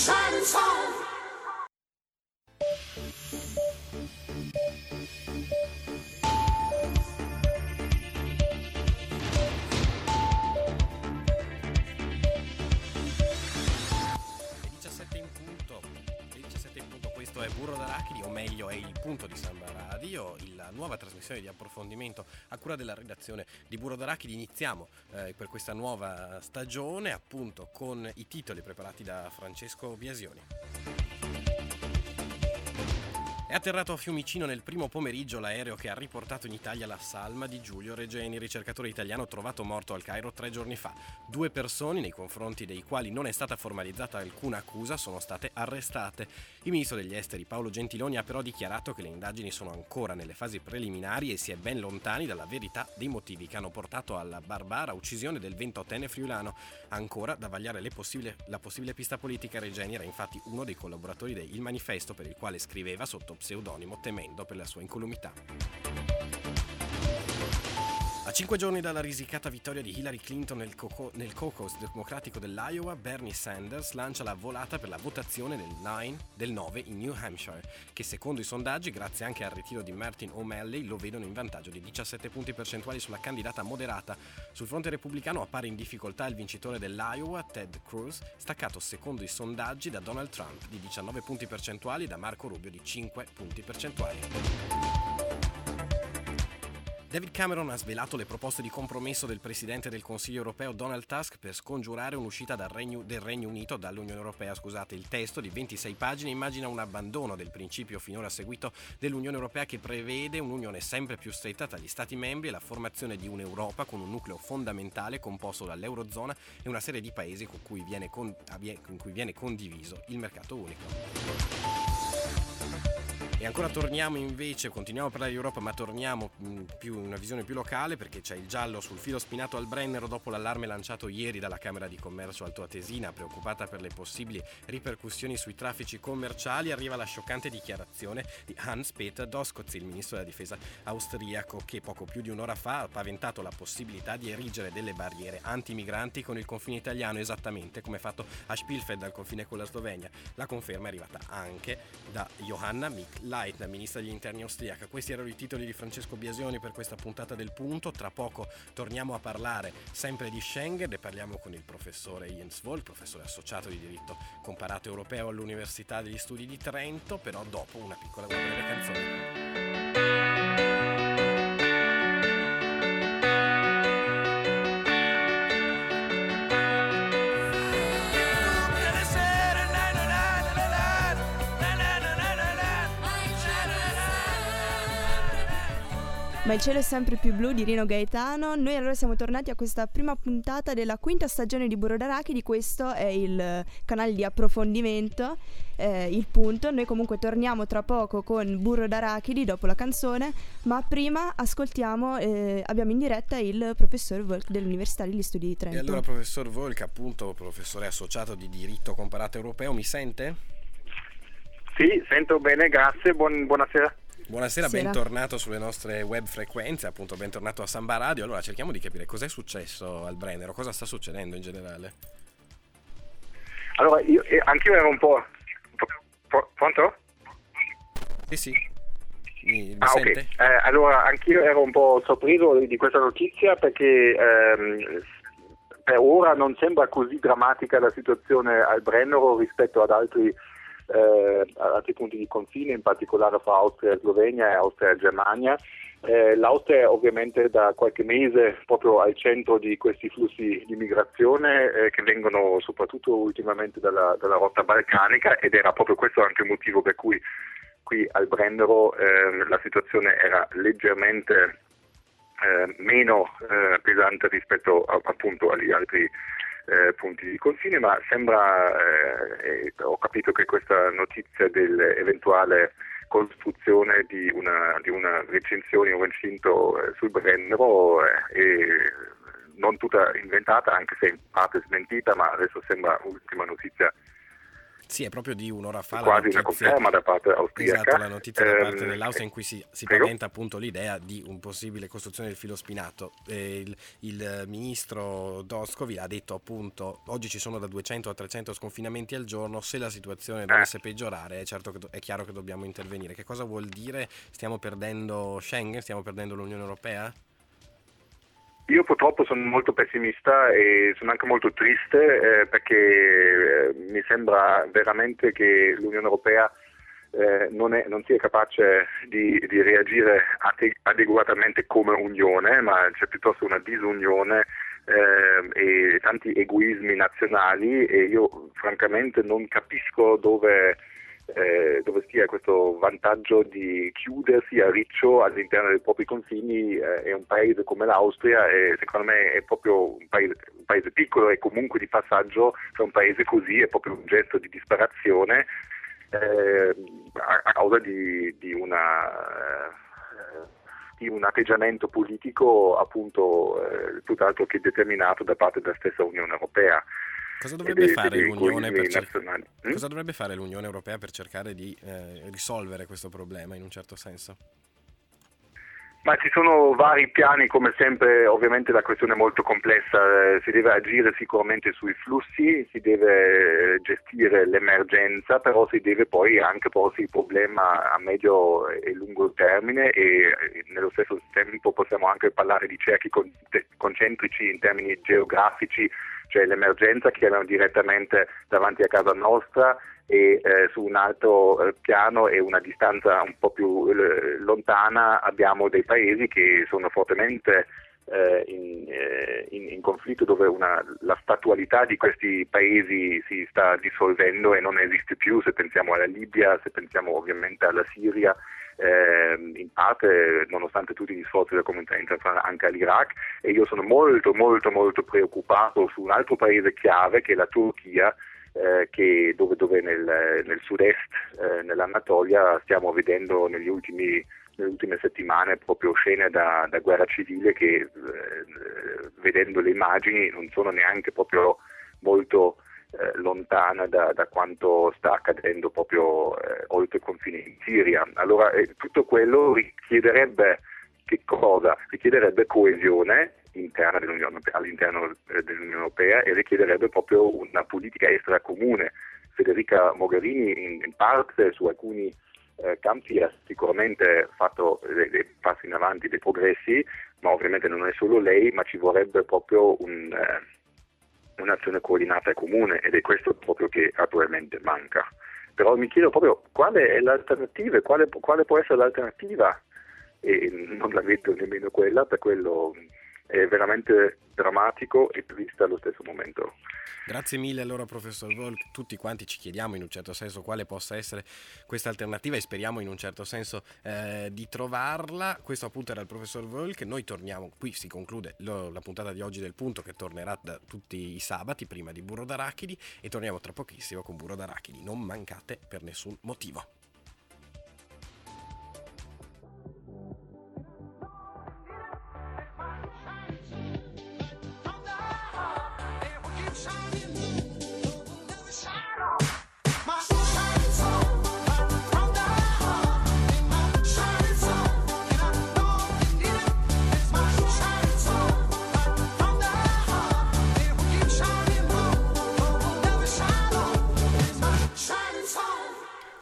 Le 17 in punto, questo è Burro d'Arachidi, o meglio è il punto di Sanba Radio, la nuova trasmissione di approfondimento a cura della redazione di Burro d'Arachidi. Iniziamo per questa nuova stagione appunto con i titoli preparati da Francesco Biasioni. È atterrato a Fiumicino nel primo pomeriggio l'aereo che ha riportato in Italia la salma di Giulio Regeni, ricercatore italiano trovato morto al Cairo 3 giorni fa. 2 persone, nei confronti dei quali non è stata formalizzata alcuna accusa, sono state arrestate. Il ministro degli esteri Paolo Gentiloni ha però dichiarato che le indagini sono ancora nelle fasi preliminari e si è ben lontani dalla verità dei motivi che hanno portato alla barbara uccisione del 28enne friulano. Ancora da vagliare la possibile pista politica. Regeni era infatti uno dei collaboratori del Il manifesto, per il quale scriveva sotto pseudonimo temendo per la sua incolumità. A 5 giorni dalla risicata vittoria di Hillary Clinton nel caucus democratico dell'Iowa, Bernie Sanders lancia la volata per la votazione del 9 in New Hampshire, che secondo i sondaggi, grazie anche al ritiro di Martin O'Malley, lo vedono in vantaggio di 17 punti percentuali sulla candidata moderata. Sul fronte repubblicano appare in difficoltà il vincitore dell'Iowa, Ted Cruz, staccato secondo i sondaggi da Donald Trump di 19 punti percentuali e da Marco Rubio di 5 punti percentuali. David Cameron ha svelato le proposte di compromesso del presidente del Consiglio europeo Donald Tusk per scongiurare un'uscita dall'Unione Europea. Il testo di 26 pagine immagina un abbandono del principio finora seguito dell'Unione Europea, che prevede un'unione sempre più stretta tra gli Stati membri e la formazione di un'Europa con un nucleo fondamentale composto dall'Eurozona e una serie di paesi con cui viene condiviso il mercato unico. E ancora continuiamo a parlare di Europa, ma torniamo in una visione più locale, perché c'è il giallo sul filo spinato al Brennero dopo l'allarme lanciato ieri dalla Camera di Commercio altoatesina, preoccupata per le possibili ripercussioni sui traffici commerciali. Arriva la scioccante dichiarazione di Hans-Peter Doskozil, il ministro della difesa austriaco, che poco più di un'ora fa ha paventato la possibilità di erigere delle barriere antimigranti con il confine italiano, esattamente come fatto a Spielfeld al confine con la Slovenia. La conferma è arrivata anche da Johanna Mikl Light, ministra degli interni austriaca. Questi erano i titoli di Francesco Biasioni per questa puntata del punto. Tra poco torniamo a parlare sempre di Schengen e parliamo con il professore Jens Woelk, professore associato di diritto comparato europeo all'Università degli Studi di Trento, però dopo una breve canzone. Ma il cielo è sempre più blu di Rino Gaetano. Noi allora siamo tornati a questa prima puntata della quinta stagione di Burro d'Arachidi. Questo è il canale di approfondimento, il punto. Noi comunque torniamo tra poco con Burro d'Arachidi dopo la canzone, ma prima ascoltiamo, abbiamo in diretta il professor Woelk dell'Università degli Studi di Trento. E allora, professor Woelk, appunto professore associato di diritto comparato europeo, mi sente? Sì, sento bene, grazie, buonasera. Buonasera, bentornato sulle nostre web frequenze, appunto bentornato a Sanba Radio. Allora cerchiamo di capire cos'è successo al Brennero, cosa sta succedendo in generale. Allora, anch'io ero un po'... Pronto? Sì. Mi sente? Okay. Allora, anch'io ero un po' sorpreso di questa notizia, perché per ora non sembra così drammatica la situazione al Brennero rispetto ad altri punti di confine, in particolare fra Austria e Slovenia e Austria e Germania. L'Austria è ovviamente da qualche mese proprio al centro di questi flussi di migrazione che vengono soprattutto ultimamente dalla rotta balcanica, ed era proprio questo anche il motivo per cui qui al Brennero la situazione era leggermente meno pesante rispetto appunto agli altri punti di confine, ma sembra, ho capito che questa notizia dell'eventuale costruzione di una recinzione, un recinto sul Brennero è non tutta inventata, anche se in parte smentita, ma adesso sembra l'ultima notizia Sì, è proprio di un'ora fa. Quasi una conferma da parte austriaca. Esatto, la notizia da parte dell'Austria in cui si presenta appunto l'idea di un possibile costruzione del filo spinato. Il ministro Doscovi ha detto appunto oggi ci sono da 200 a 300 sconfinamenti al giorno, se la situazione dovesse peggiorare è chiaro che dobbiamo intervenire. Che cosa vuol dire? Stiamo perdendo Schengen? Stiamo perdendo l'Unione Europea? Io purtroppo sono molto pessimista e sono anche molto triste perché mi sembra veramente che l'Unione Europea non sia capace di reagire adeguatamente come unione, ma c'è piuttosto una disunione e tanti egoismi nazionali, e io francamente non capisco dove stia questo vantaggio di chiudersi a riccio all'interno dei propri confini. È un paese come l'Austria e secondo me è proprio un paese piccolo e comunque di passaggio, cioè un paese così è proprio un gesto di disperazione a causa di un atteggiamento politico appunto tutt'altro che determinato da parte della stessa Unione Europea. Cosa dovrebbe fare l'Unione Europea per cercare di risolvere questo problema in un certo senso? Ma ci sono vari piani, come sempre. Ovviamente la questione è molto complessa, si deve agire sicuramente sui flussi, si deve gestire l'emergenza, però si deve poi anche porsi il problema a medio e lungo termine, e nello stesso tempo possiamo anche parlare di cerchi concentrici in termini geografici, cioè l'emergenza che abbiamo direttamente davanti a casa nostra e su un altro piano e una distanza un po' più lontana abbiamo dei paesi che sono fortemente in conflitto, dove la statualità di questi paesi si sta dissolvendo e non esiste più, se pensiamo alla Libia, se pensiamo ovviamente alla Siria, in parte nonostante tutti gli sforzi della comunità internazionale anche all'Iraq, e io sono molto molto molto preoccupato su un altro paese chiave che è la Turchia, che dove nel sud-est, nell'Anatolia, stiamo vedendo nelle ultime settimane proprio scene da guerra civile che vedendo le immagini non sono neanche proprio molto lontana da quanto sta accadendo proprio oltre il confine in Siria. Allora tutto quello richiederebbe che cosa? Richiederebbe coesione interna all'interno dell'Unione Europea e richiederebbe proprio una politica estera comune. Federica Mogherini in parte su alcuni campi ha sicuramente fatto dei passi in avanti, dei progressi, ma ovviamente non è solo lei, ma ci vorrebbe proprio un'azione coordinata e comune, ed è questo proprio che attualmente manca. Però mi chiedo proprio quale è l'alternativa, quale può essere l'alternativa, e non la vedo nemmeno quella, per quello è veramente drammatico e triste allo stesso momento. Grazie mille allora professor Woelk. Tutti quanti ci chiediamo in un certo senso quale possa essere questa alternativa e speriamo in un certo senso di trovarla. Questo appunto era il professor Woelk. Noi torniamo, qui si conclude la puntata di oggi del Punto, che tornerà tutti i sabati prima di Burro d'Arachidi, e torniamo tra pochissimo con Burro d'Arachidi. Non mancate per nessun motivo.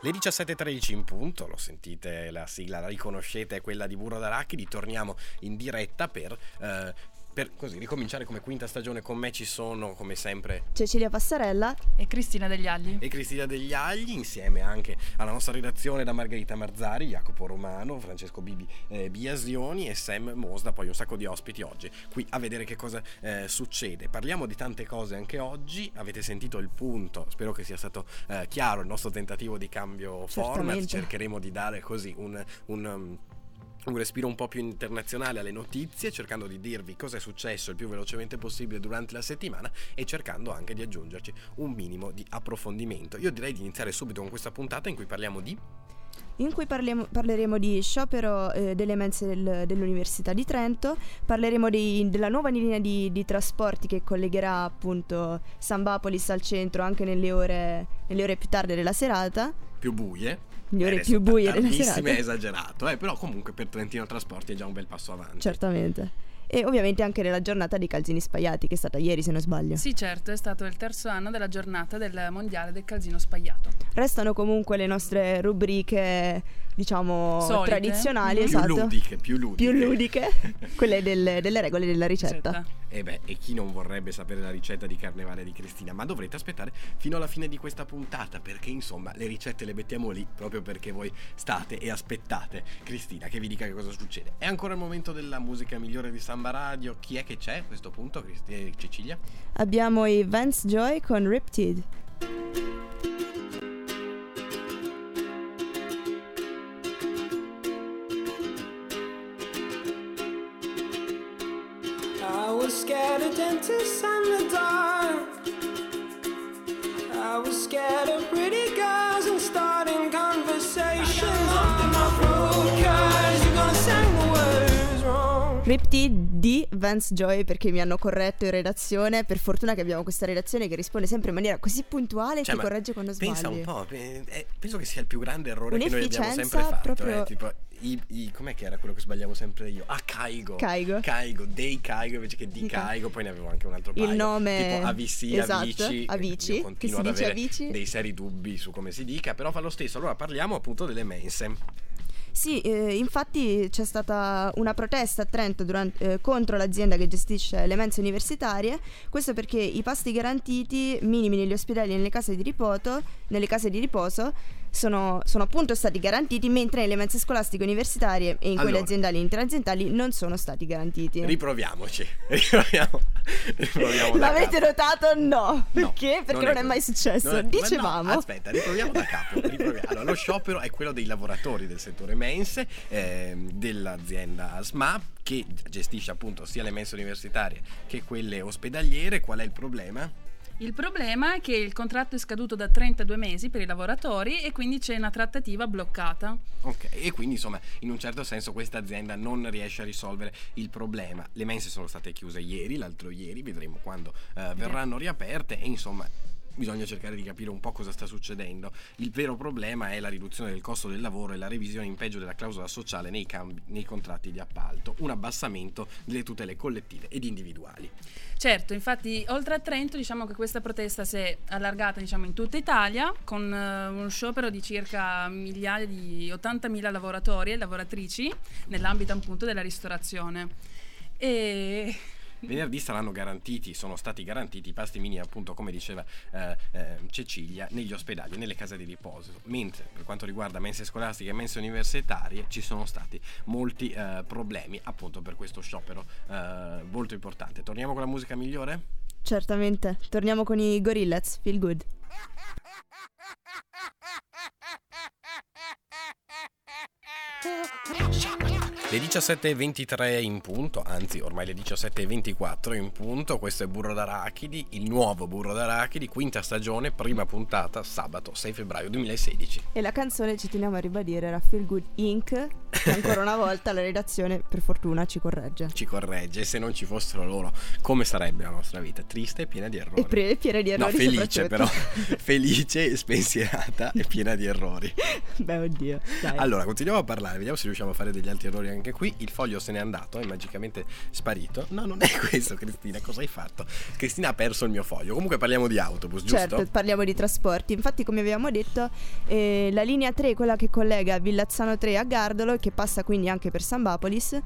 Le 17.13 in punto, lo sentite, la sigla la riconoscete, è quella di Burro d'Arachidi. Torniamo in diretta per così ricominciare come quinta stagione. Con me ci sono come sempre Cecilia Passarella e Cristina Degliagli. Insieme anche alla nostra redazione da Margherita Marzari, Jacopo Romano, Francesco Biasioni e Sam Mosda. Poi un sacco di ospiti oggi qui a vedere che cosa succede. Parliamo di tante cose anche oggi. Avete sentito il punto, spero che sia stato chiaro il nostro tentativo di cambio format. Cercheremo di dare così un respiro un po' più internazionale alle notizie, cercando di dirvi cosa è successo il più velocemente possibile durante la settimana e cercando anche di aggiungerci un minimo di approfondimento. Io direi di iniziare subito con questa puntata in cui parliamo di in cui parleremo di sciopero delle mense dell'Università di Trento, parleremo della nuova linea di trasporti che collegherà appunto Sanbapolis al centro anche nelle ore più tarde della serata. Più buie. Le ore più buie della serata. È esagerato, però comunque per Trentino Trasporti è già un bel passo avanti. Certamente. E ovviamente anche nella giornata dei calzini spaiati, che è stata ieri se non sbaglio. Sì, certo, è stato il terzo anno della giornata del mondiale del calzino spaiato. Restano comunque le nostre rubriche, diciamo, solite, tradizionali, esatto. Più ludiche. Quelle delle regole della ricetta. E chi non vorrebbe sapere la ricetta di carnevale di Cristina? Ma dovrete aspettare fino alla fine di questa puntata, perché insomma le ricette le mettiamo lì proprio perché voi state e aspettate Cristina che vi dica che cosa succede. È ancora il momento della musica migliore di Sanba Radio. Chi è che c'è a questo punto, Cecilia? Abbiamo i Vance Joy con Riptide. I was scared of dentists and the dark. I was scared of pretty girls and starting conversations on my broadcast. You're gonna sing the words wrong. Riptide di Vance Joy, perché mi hanno corretto in redazione. Per fortuna che abbiamo questa redazione che risponde sempre in maniera così puntuale, cioè, e ti corregge quando sbagli. Pensa un po', penso che sia il più grande errore che noi abbiamo sempre fatto. Proprio... tipo... com'è che era quello che sbagliavo sempre io? Ah, Kygo dei Kygo invece che di Kygo. Poi ne avevo anche un altro paio, il nome tipo Avicii, esatto, Avicii. Io continuo che ad avere Avicii, dei seri dubbi su come si dica, però fa lo stesso. Allora parliamo appunto delle mense. Sì, infatti c'è stata una protesta a Trento contro l'azienda che gestisce le mense universitarie. Questo perché i pasti garantiti minimi negli ospedali e nelle case di riposo sono appunto stati garantiti, mentre nelle mense scolastiche universitarie e in quelle aziendali e interaziendali non sono stati garantiti. Riproviamo. L'avete notato? No. Perché? Perché non è mai successo. Dicevamo. Aspetta, riproviamo da capo. Allora, lo sciopero è quello dei lavoratori del settore mense, dell'azienda ASMA, che gestisce appunto sia le mense universitarie che quelle ospedaliere. Qual è il problema? Il problema è che il contratto è scaduto da 32 mesi per i lavoratori e quindi c'è una trattativa bloccata. Ok, e quindi insomma in un certo senso questa azienda non riesce a risolvere il problema. Le mense sono state chiuse l'altro ieri, vedremo quando verranno riaperte, e insomma bisogna cercare di capire un po' cosa sta succedendo. Il vero problema è la riduzione del costo del lavoro e la revisione in peggio della clausola sociale nei contratti di appalto, un abbassamento delle tutele collettive ed individuali. Certo, infatti oltre a Trento diciamo che questa protesta si è allargata diciamo in tutta Italia, con uno sciopero di circa 80.000 lavoratori e lavoratrici nell'ambito appunto della ristorazione. E... venerdì sono stati garantiti i pasti minimi, appunto come diceva Cecilia, negli ospedali e nelle case di riposo, mentre per quanto riguarda mense scolastiche e mense universitarie ci sono stati molti problemi appunto per questo sciopero molto importante. Torniamo con la musica migliore? Certamente, torniamo con i Gorillaz, Feel Good. Le 17.23 in punto, anzi ormai le 17.24 in punto. Questo è Burro d'Arachidi, il nuovo Burro d'Arachidi, quinta stagione, prima puntata, sabato 6 febbraio 2016. E la canzone, ci teniamo a ribadire, era Feel Good Inc. Che ancora una volta la redazione per fortuna ci corregge. Se non ci fossero loro come sarebbe la nostra vita? Triste e piena di errori. E piena di errori. No, felice però. Felice, spensierata e piena di errori. Beh, oddio, dai. Allora continuiamo a parlare, vediamo se riusciamo a fare degli altri errori anche qui. Il foglio se n'è andato, è magicamente sparito. No, non è questo. Cristina, cosa hai fatto? Cristina ha perso il mio foglio. Comunque parliamo di autobus, giusto? Certo, parliamo di trasporti. Infatti come avevamo detto la linea 3, quella che collega Villazzano 3 a Gardolo, che passa quindi anche per Sanbapolis,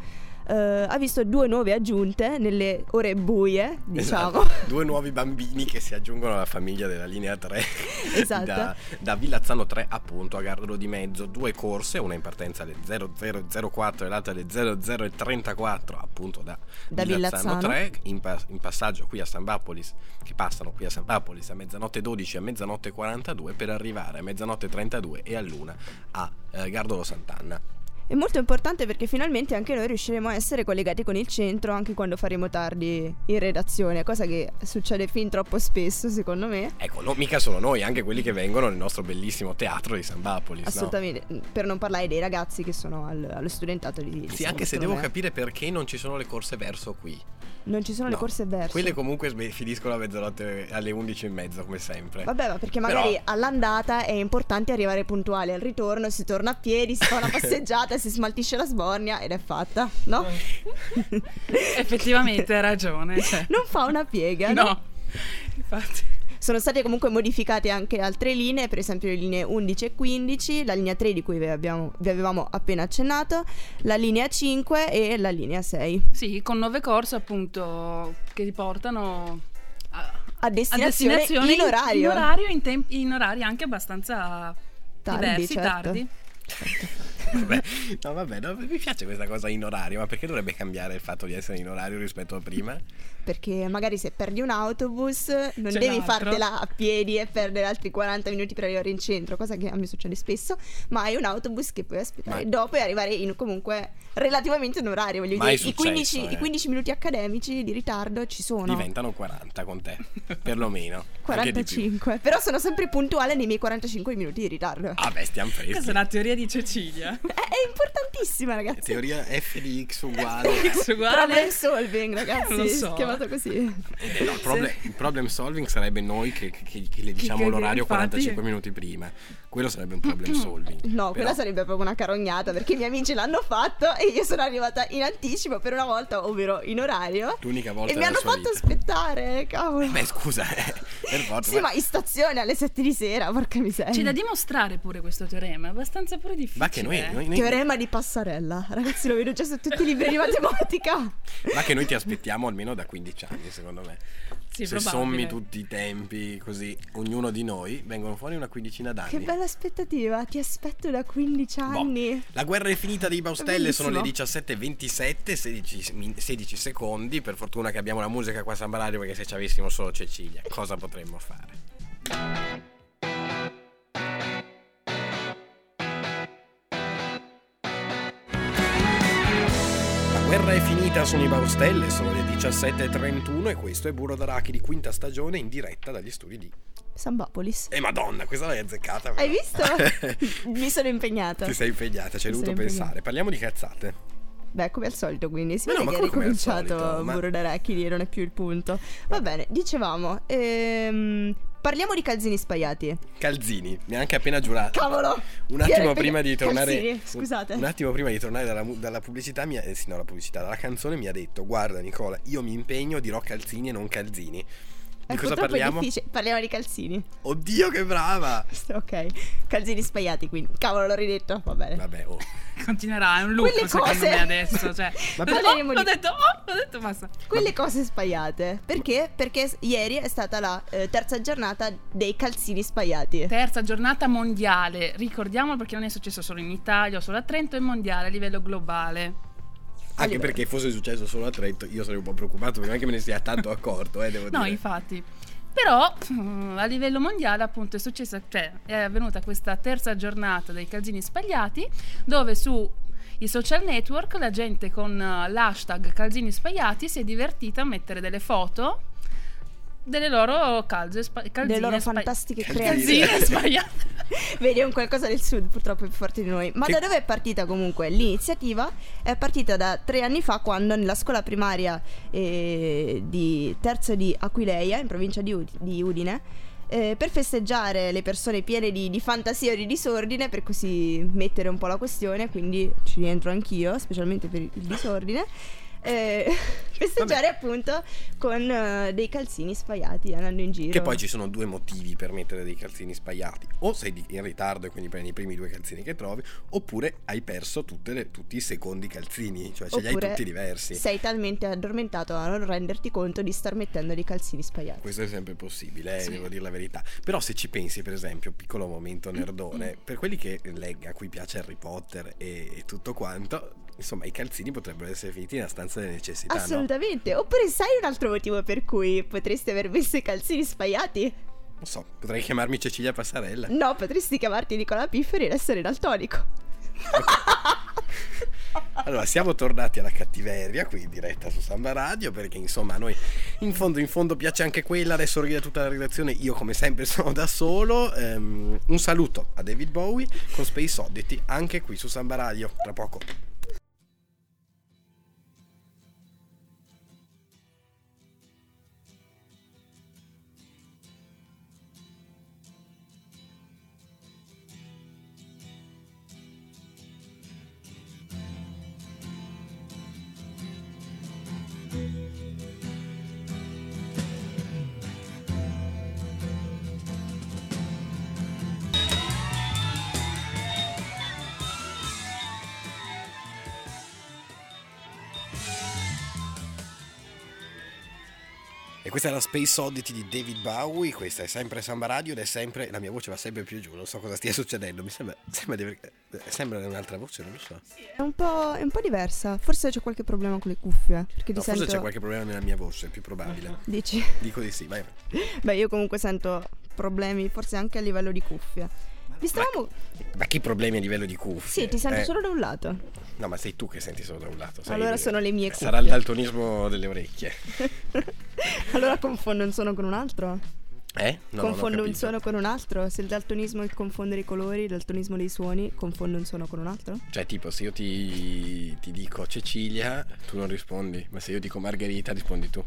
ha visto 2 nuove aggiunte nelle ore buie, diciamo. Esatto. 2 nuovi bambini che si aggiungono alla famiglia della linea 3. Esatto. Da Villazzano 3 appunto a Gardolo di Mezzo. 2 corse, una in partenza alle 00.04 e l'altra alle 00.34 appunto da Villazzano 3, in passaggio qui a Sanbapolis, che passano qui a Sanbapolis a mezzanotte 12 e a mezzanotte 42 per arrivare a mezzanotte 32 e all'una a Gardolo Sant'Anna. È molto importante perché finalmente anche noi riusciremo a essere collegati con il centro anche quando faremo tardi in redazione, cosa che succede fin troppo spesso, secondo me. Ecco, no, mica solo noi, anche quelli che vengono nel nostro bellissimo teatro di Sanbapolis. Assolutamente, no? Per non parlare dei ragazzi che sono allo studentato di Sì, anche se devo capire perché non ci sono le corse verso qui. Non ci sono le corse verso. Quelle comunque finiscono a mezzanotte, alle 11:30 come sempre. Vabbè, ma perché magari all'andata è importante arrivare puntuali, al ritorno si torna a piedi, si fa una passeggiata, si smaltisce la sbornia ed è fatta, no? Effettivamente hai ragione, cioè. Non fa una piega, no? Infatti. Sono state comunque modificate anche altre linee, per esempio le linee 11 e 15, la linea 3 di cui vi avevamo appena accennato, la linea 5 e la linea 6. Sì, con 9 corse appunto che ti portano a destinazione in orario. In orari anche abbastanza tardi. Vabbè, mi piace questa cosa in orario, ma perché dovrebbe cambiare il fatto di essere in orario rispetto a prima? Perché magari se perdi un autobus non devi fartela a piedi e perdere altri 40 minuti per arrivare in centro, cosa che a me succede spesso, ma hai un autobus che puoi aspettare dopo e arrivare in comunque relativamente in orario, voglio dire, i 15 minuti accademici di ritardo ci sono. Diventano 40 con te, perlomeno 45, però sono sempre puntuale nei miei 45 minuti di ritardo. Ah beh, stiamo freschi. Questa è la teoria di Cecilia. È importantissima, ragazzi. Teoria F di X uguale problem solving, ragazzi. Non so. Chiamato così. No, problem solving sarebbe noi che le diciamo che l'orario 45 minuti prima. Quello sarebbe un problem solving. No, quella sarebbe proprio una carognata, perché i miei amici l'hanno fatto e io sono arrivata in anticipo per una volta, ovvero in orario. L'unica volta. E mi hanno fatto aspettare, cavolo. Beh, scusa, per forza. Sì, ma in stazione alle 7 di sera, porca miseria. C'è da dimostrare pure questo teorema, è abbastanza pure difficile. Ma che noi teorema di Passarella, ragazzi, lo vedo già su tutti i libri di matematica. Ma che noi ti aspettiamo almeno da 15 anni, secondo me. Sì, se sommi tutti i tempi, così ognuno di noi, vengono fuori una quindicina d'anni. Che bella aspettativa, ti aspetto da 15 anni. La guerra è finita dei Baustelle, sono le 17:27, 16 secondi. Per fortuna che abbiamo la musica qua a Sanba Radio, perché se ci avessimo solo Cecilia, cosa potremmo fare? La guerra è finita, sono i Baustelle, sono le 17:31 e questo è Burro d'Arachidi di quinta stagione in diretta dagli studi di Sanbapolis. Madonna, questa l'hai azzeccata. Però. Hai visto? Mi sono impegnata. Ti sei impegnata, ci hai dovuto pensare. Parliamo di cazzate. Beh, come al solito, quindi si vede che è ricominciato Burro d'Arachidi e non è più il punto. Va bene, dicevamo... Parliamo di calzini spaiati. Calzini, mi ha anche appena giurato. Cavolo! Un attimo prima di tornare dalla pubblicità, dalla canzone mi ha detto: "Guarda Nicola, io mi impegno, dirò calzini e non calzini". Di cosa parliamo? Parliamo di calzini. Oddio, che brava! Ok, calzini spaiati, quindi. Cavolo, l'ho ridetto. Va bene. Vabbè, continuerà, è un loop secondo me adesso, cioè. L'ho detto, basta. Quelle cose spaiate. Perché? Perché ieri è stata la terza giornata dei calzini spaiati. Terza giornata mondiale, ricordiamolo, perché non è successo solo in Italia o solo a Trento, è mondiale a livello globale. Anche perché fosse successo solo a Trento io sarei un po' preoccupato, perché neanche me ne sia tanto accorto, devo dire. No, infatti. Però a livello mondiale appunto è avvenuta questa terza giornata dei calzini spaiati, dove su i social network la gente con l'hashtag calzini spaiati si è divertita a mettere delle foto delle loro calzine, delle loro fantastiche creazioni spaiate. Vedi, è un qualcosa del sud purtroppo più forte di noi. Ma da dove è partita comunque l'iniziativa? È partita da 3 anni fa, quando nella scuola primaria di Terzo di Aquileia, in provincia di Udine, per festeggiare le persone piene di fantasia o di disordine, per così mettere un po' la questione, quindi ci rientro anch'io, specialmente per il disordine. Festeggiare appunto con dei calzini spaiati andando in giro. Che poi ci sono 2 motivi per mettere dei calzini spaiati: o sei in ritardo e quindi prendi i primi 2 calzini che trovi, oppure hai perso tutti i secondi calzini, cioè ce li hai tutti diversi. Sei talmente addormentato a non renderti conto di star mettendo dei calzini spaiati. Questo è sempre possibile, devo dire la verità. Però se ci pensi, per esempio, piccolo momento nerdone, per quelli che a cui piace Harry Potter e tutto quanto, insomma, i calzini potrebbero essere finiti nella stanza delle necessità. Assolutamente, no? Oppure sai un altro motivo per cui potresti aver messo i calzini spaiati? Non so, potrei chiamarmi Cecilia Passarella. No, potresti chiamarti Nicola Pifferi ed essere daltonico. Okay. Allora, siamo tornati alla cattiveria qui in diretta su Sanba Radio, perché insomma a noi in fondo piace anche quella. Adesso ride tutta la redazione, io come sempre sono da solo. Un saluto a David Bowie con Space Oddity anche qui su Sanba Radio, tra poco. Questa è la Space Oddity di David Bowie, questa è sempre Sanba Radio ed è sempre, la mia voce va sempre più giù, non so cosa stia succedendo, mi sembra un'altra voce, non lo so. È un po' diversa, forse c'è qualche problema con le cuffie, perché forse c'è qualche problema nella mia voce, è più probabile. Dici? Dico di sì, vai. Beh, io comunque sento problemi, forse anche a livello di cuffie. Ma che problemi a livello di cuffie? Sì, ti sento solo da un lato. No, ma sei tu che senti solo da un lato. Allora sono le mie cuffie. Sarà il daltonismo delle orecchie. Allora confondo un suono con un altro? No, confondo un suono con un altro? Se il daltonismo è il confondere i colori, il daltonismo dei suoni, confondo un suono con un altro? Cioè tipo se io ti dico Cecilia, tu non rispondi. Ma se io dico Margherita, rispondi tu.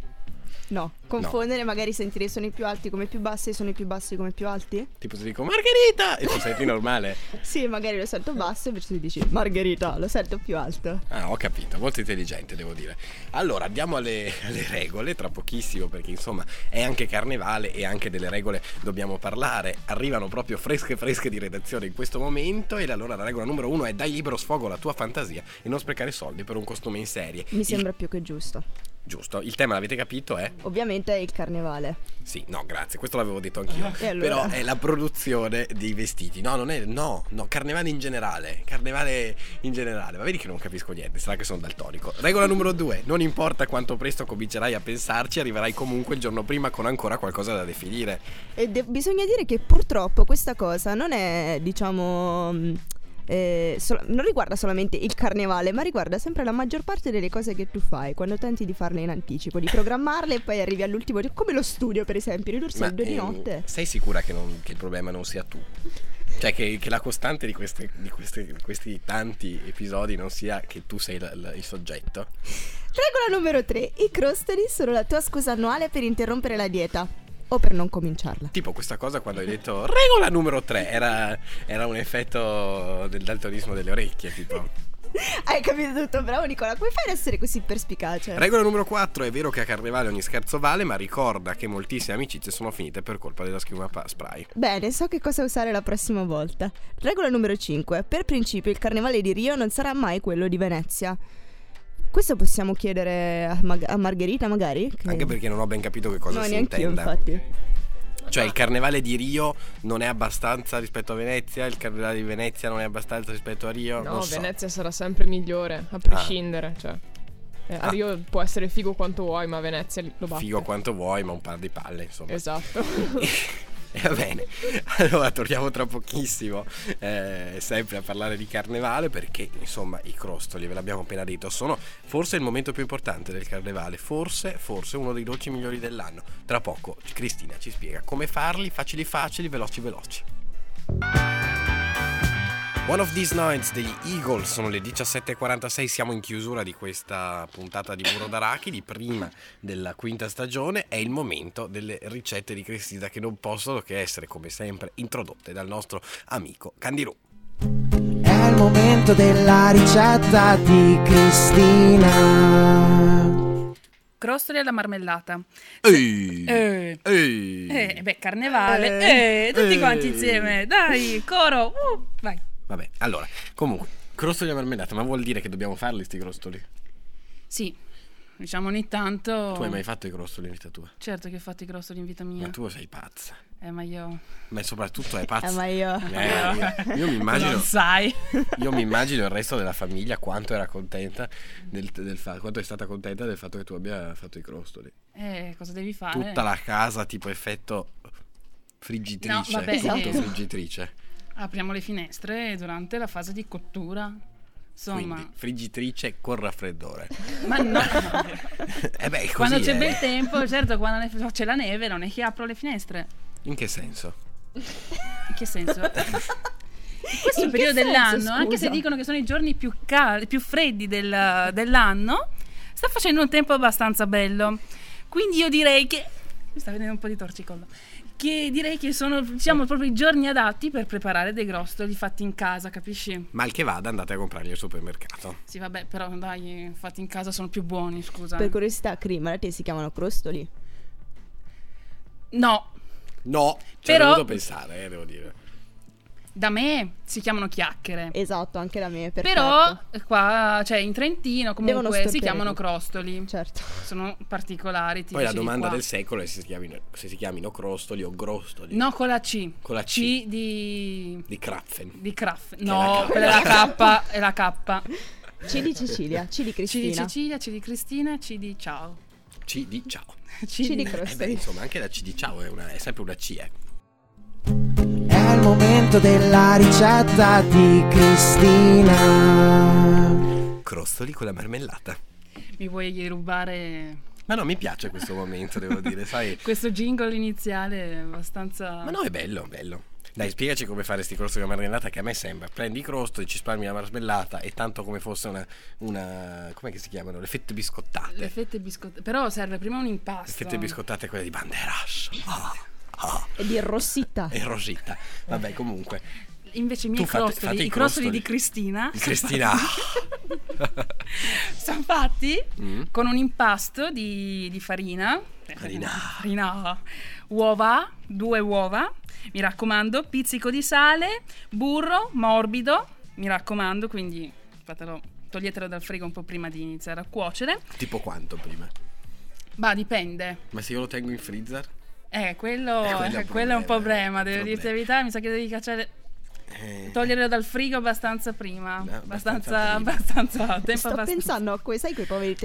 No, confondere, no. Magari sentire i suoni più alti come più bassi e i suoni più bassi come più alti. Tipo se dico Margherita e tu senti normale. Sì, magari lo sento basso invece tu dici Margherita, lo sento più alto. Ah, ho capito, molto intelligente devo dire. Allora andiamo alle regole tra pochissimo, perché insomma è anche carnevale e anche delle regole dobbiamo parlare. Arrivano proprio fresche di redazione in questo momento. E allora la regola numero 1 è: dai libero sfogo alla tua fantasia e non sprecare soldi per un costume in serie. Mi sembra più che giusto. Giusto, il tema l'avete capito è? Ovviamente è il carnevale. Sì, no grazie, questo l'avevo detto anch'io. Allora? Però è la produzione dei vestiti. No, non è, no, carnevale in generale. Ma vedi che non capisco niente, sarà che sono daltonico. Regola numero 2, non importa quanto presto comincerai a pensarci, arriverai comunque il giorno prima con ancora qualcosa da definire. E bisogna dire che purtroppo questa cosa non è, diciamo... non riguarda solamente il carnevale, ma riguarda sempre la maggior parte delle cose che tu fai quando tenti di farle in anticipo, di programmarle e poi arrivi all'ultimo, come lo studio per esempio, ridursi al 2 di notte. Sei sicura che il problema non sia tu? Cioè che la costante di questi tanti episodi non sia che tu sei il soggetto? Regola numero 3, i crostoli sono la tua scusa annuale per interrompere la dieta o per non cominciarla. Tipo questa cosa quando hai detto regola numero 3 era un effetto del daltonismo delle orecchie, tipo. Hai capito tutto, bravo Nicola, come fai ad essere così perspicace? Regola numero 4, è vero che a carnevale ogni scherzo vale, ma ricorda che moltissime amicizie sono finite per colpa della schiuma spray. Bene, so che cosa usare la prossima volta. Regola numero 5, per principio il carnevale di Rio non sarà mai quello di Venezia. Questo possiamo chiedere a Margherita magari? Che... Anche perché non ho ben capito che cosa si intenda. No, neanche io, infatti. Cioè il carnevale di Rio non è abbastanza rispetto a Venezia, il carnevale di Venezia non è abbastanza rispetto a Rio? No, Venezia sarà sempre migliore, a prescindere, cioè... A Rio può essere figo quanto vuoi, ma Venezia lo batte. Figo quanto vuoi, ma un par di palle, insomma. Esatto. Va bene, allora torniamo tra pochissimo sempre a parlare di carnevale, perché insomma i crostoli, ve l'abbiamo appena detto, sono forse il momento più importante del carnevale, forse uno dei dolci migliori dell'anno. Tra poco Cristina ci spiega come farli, facili, veloci. One of These Nights degli Eagles, sono le 17.46, siamo in chiusura di questa puntata di Burro d'Arachidi, prima della quinta stagione. È il momento delle ricette di Cristina, che non possono che essere, come sempre, introdotte dal nostro amico Candirù. È il momento della ricetta di Cristina. Crostoli alla marmellata. Carnevale. Tutti quanti insieme, dai, coro, vai. Vabbè, allora, comunque, crostoli alla marmellata, ma vuol dire che dobbiamo farli sti crostoli? Sì, diciamo ogni tanto... Tu hai mai fatto i crostoli in vita tua? Certo che ho fatto i crostoli in vita mia. Ma tu sei pazza. Ma io... Ma soprattutto è pazza. Ma io... io mi immagino... Non sai. Io mi immagino il resto della famiglia quanto era contenta quanto è stata contenta del fatto che tu abbia fatto i crostoli. Cosa devi fare? Tutta la casa, tipo effetto friggitrice. No, vabbè, esatto. Friggitrice. Apriamo le finestre durante la fase di cottura Insomma. Quindi friggitrice con raffreddore. Ma no. Beh, quando c'è bel tempo, certo, quando c'è la neve non è che apro le finestre. In che senso? In che senso? Questo è il periodo dell'anno, scusa? Anche se dicono che sono i giorni più caldi, più freddi dell'anno, sta facendo un tempo abbastanza bello. Quindi io direi che mi sta venendo un po' di torcicollo. Che direi che sono, diciamo, proprio i giorni adatti per preparare dei grostoli fatti in casa, capisci? Mal che vada, andate a comprarli al supermercato. Sì, vabbè, però dai, fatti in casa sono più buoni, scusa. Per curiosità, ma te si chiamano crostoli? No. No, ci ho dovuto pensare, devo dire. Da me si chiamano chiacchiere. Esatto, anche da me, perfetto. Però qua, cioè in Trentino comunque si chiamano crostoli. Certo. Sono particolari. Poi la domanda del secolo è se si chiamino crostoli o grostoli. No, con la C. Con la C di Krapfen. Di Krapfen. No, quella è la K. C di Cecilia, C di Cristina. C di Cecilia, C di Cristina, C di ciao. C di ciao. C di crostoli. Beh, insomma, anche la C di ciao è sempre una C, È il momento della ricetta di Cristina. Crostoli con la marmellata. Mi vuoi rubare? Ma no, mi piace questo momento, devo dire, sai. Questo jingle iniziale è abbastanza. Ma no, è bello, bello. Dai, spiegaci come fare sti crostoli con la marmellata, che a me sembra. Prendi i crostoli, ci spalmi la marmellata e tanto come fosse una com'è che si chiamano? Le fette biscottate. Le fette biscottate. Però serve prima un impasto. Le fette biscottate, quelle di Banderas. Oh. Oh. E di rossita. E rosita. Vabbè, comunque. Invece i miei crostoli, i crostoli di Cristina. Di Cristina. Sono fatti con un impasto di farina. Farina. Uova, 2 uova. Mi raccomando, pizzico di sale, burro morbido. Mi raccomando, quindi fatelo, toglietelo dal frigo un po' prima di iniziare a cuocere. Tipo quanto prima? Bah, dipende. Ma se io lo tengo in freezer? Quello è un problema, devo dirti la verità, mi sa che devi cacciare, toglierlo dal frigo abbastanza prima, no, abbastanza tempo. Sto pensando a sai quei poveri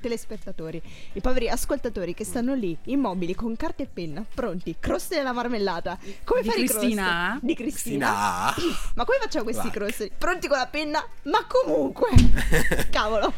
telespettatori, i poveri ascoltatori che stanno lì immobili con carta e penna, pronti, croste della marmellata. Come fai i crosti? Di Cristina. Ma come facciamo questi crosti? Pronti con la penna, ma comunque. Cavolo.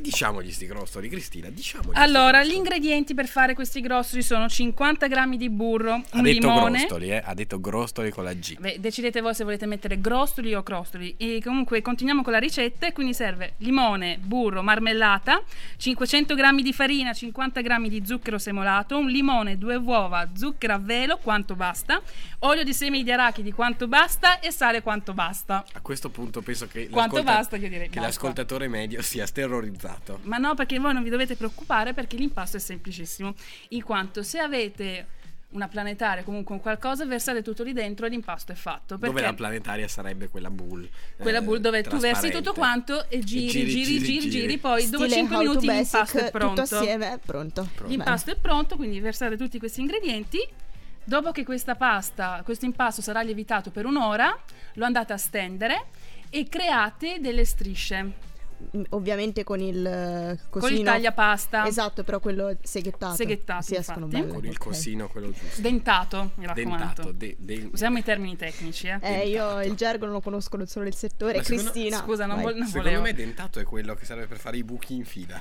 Diciamogli sti crostoli, Cristina, diciamogli. Allora, gli ingredienti per fare questi grostoli sono 50 grammi di burro, un limone. Ha detto grostoli con la G. Beh, decidete voi se volete mettere grostoli o crostoli. E comunque continuiamo con la ricetta. Quindi serve limone, burro, marmellata, 500 grammi di farina, 50 grammi di zucchero semolato, un limone, 2 uova, zucchero a velo quanto basta, olio di semi di arachidi quanto basta e sale quanto basta. A questo punto penso che l'ascoltatore medio sia terrorizzato. Ma no, perché voi non vi dovete preoccupare, perché l'impasto è semplicissimo, in quanto se avete una planetaria, comunque un qualcosa, versate tutto lì dentro e l'impasto è fatto. Perché dove la planetaria sarebbe quella bowl. Quella bowl dove tu versi tutto quanto e giri, poi dopo 5 minuti l'impasto è pronto. Tutto assieme è pronto. L'impasto è pronto, quindi versate tutti questi ingredienti. Dopo che questo impasto sarà lievitato per un'ora, lo andate a stendere e create delle strisce. Ovviamente con il cosino, con il tagliapasta. Esatto, però quello seghettato si escono belle. Con il cosino, quello giusto. Dentato, mi raccomando. Usiamo i termini tecnici, Io il gergo non lo conosco, solo il settore. Cristina, scusa, non volevo. Secondo me dentato è quello che serve per fare i buchi in fila.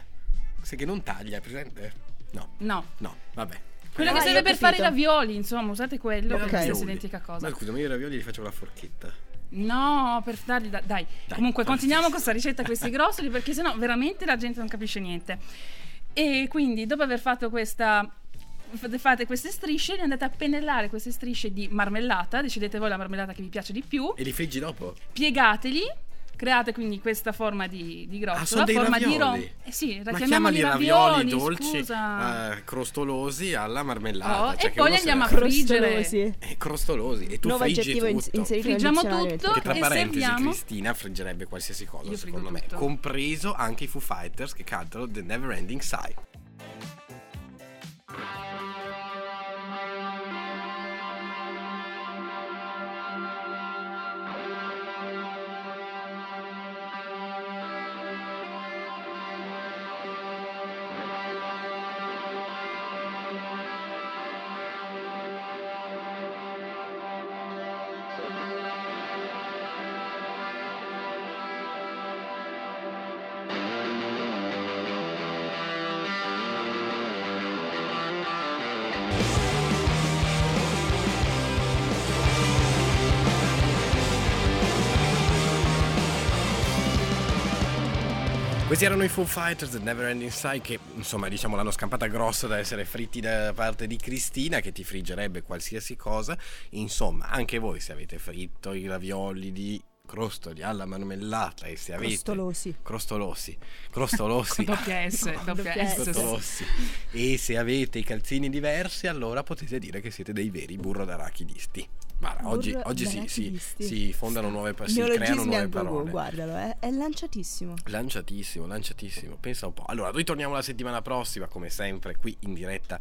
Se che non taglia, presente? No, vabbè. Quello che serve per fare i ravioli, insomma, usate quello, perché è identica cosa. Ma scusa, ma io i ravioli li faccio con la forchetta. No, per dargli dai. Comunque continuiamo con questa ricetta, questi grostoli, perché sennò veramente la gente non capisce niente. E quindi dopo aver fatto fate queste strisce, andate a pennellare queste strisce di marmellata. Decidete voi la marmellata che vi piace di più e li friggi dopo. Piegateli, create quindi questa forma di grostolo. Ah, sono dei forma ravioli. Sì, ma chiamali ravioli dolci, crostolosi alla marmellata, e poi li andiamo a friggere. Crostolosi. E tu nuovo friggi tutto. Friggiamo tutto. Che tra parentesi Cristina friggerebbe qualsiasi cosa, secondo me, compreso anche i Foo Fighters che cantano The Never Ending Sigh. Questi erano i Foo Fighters, The Never Ending Sigh, che insomma diciamo l'hanno scampata grossa da essere fritti da parte di Cristina, che ti friggerebbe qualsiasi cosa. Insomma, anche voi se avete fritto i ravioli di Crostoli alla marmellata e se avete crostolosi crostolosi e se avete i calzini diversi, allora potete dire che siete dei veri burro d'arachidisti. Guarda, oggi si fondano nuove passioni, si creano nuove parole. Guardalo, è lanciatissimo. Pensa un po'. Allora, noi torniamo la settimana prossima, come sempre, qui in diretta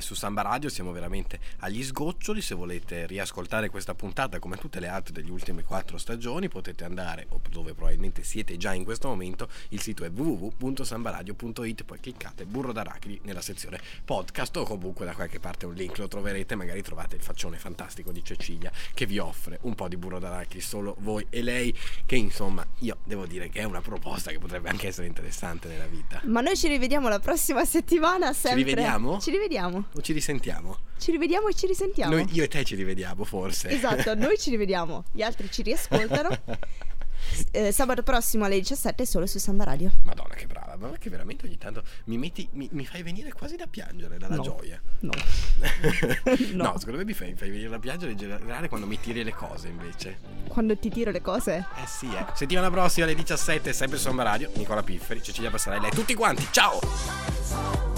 su Sanba Radio. Siamo veramente agli sgoccioli. Se volete riascoltare questa puntata, come tutte le altre degli ultime 4 stagioni, potete andare, o dove probabilmente siete già in questo momento, il sito è www.sanbaradio.it, poi cliccate Burro d'Arachidi nella sezione podcast, o comunque da qualche parte un link lo troverete, magari trovate il faccione fantastico di Cecilia, che vi offre un po' di burro d'arachidi solo voi e lei, che insomma io devo dire che è una proposta che potrebbe anche essere interessante nella vita. Ma noi ci rivediamo la prossima settimana, sempre. Ci rivediamo? O ci risentiamo? Ci rivediamo e ci risentiamo. Noi, io e te ci rivediamo forse. Esatto, noi ci rivediamo, gli altri ci riascoltano. Sabato prossimo alle 17 solo su Sanba Radio. Madonna che brava, ma che veramente ogni tanto mi fai venire quasi da piangere dalla gioia. No, secondo me mi fai venire da piangere in generale quando mi tiri le cose invece. Quando ti tiro le cose? Eh sì, eh. Settimana prossima alle 17 sempre su Sanba Radio, Nicola Pifferi, Cecilia Passarella e tutti quanti, ciao!